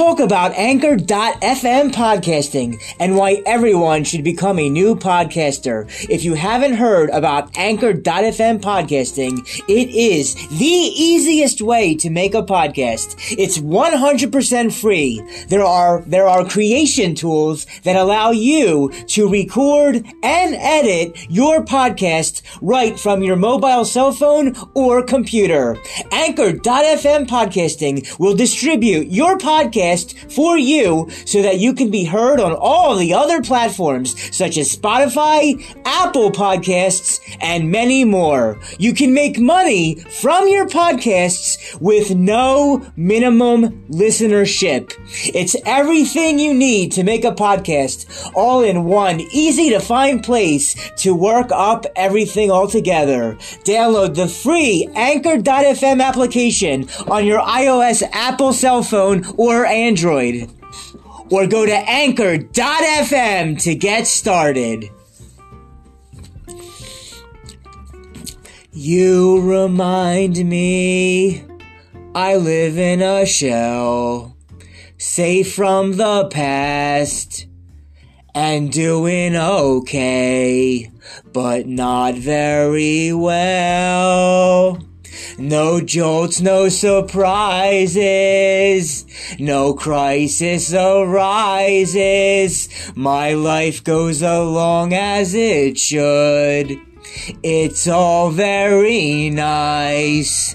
talk about Anchor.fm podcasting and why everyone should become a new podcaster. If you haven't heard about Anchor.fm podcasting, it is the easiest way to make a podcast. It's 100% free. There are creation tools that allow you to record and edit your podcast right from your mobile cell phone or computer. Anchor.fm podcasting will distribute your podcast for you so that you can be heard on all the other platforms such as Spotify, Apple Podcasts, and many more. You can make money from your podcasts with no minimum listenership. It's everything you need to make a podcast all in one easy to find place to work up everything all together. Download the free Anchor.fm application on your iOS Apple cell phone or Android, or go to Anchor.fm to get started. You remind me I live in a shell, safe from the past and doing okay, but not very well. No jolts, no surprises, no crisis arises. My life goes along as it should. It's all very nice,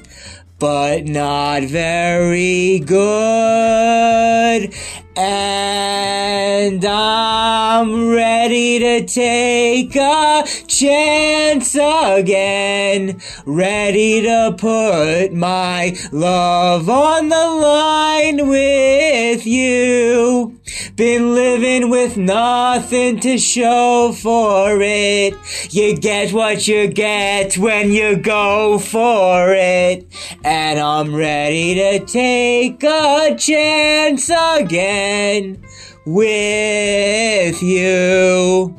but not very good. And I'm ready to take a chance again, ready to put my love on the line with you. Been living with nothing to show for it. You get what you get when you go for it. And I'm ready to take a chance again with you.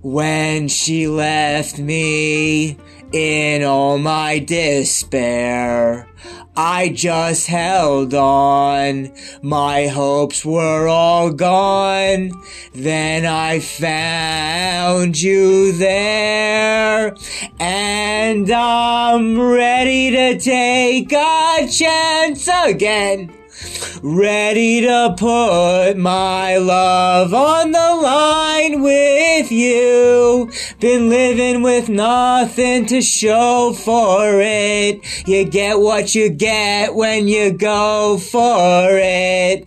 When she left me in all my despair, I just held on, my hopes were all gone. Then I found you there, and I'm ready to take a chance again. Ready to put my love on the line with you. Been living with nothing to show for it. You get what you get when you go for it.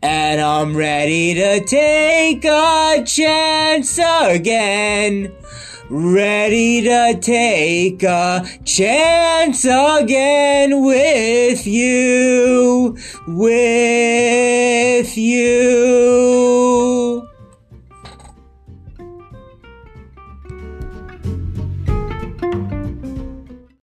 And I'm ready to take a chance again. Ready to take a chance again with you.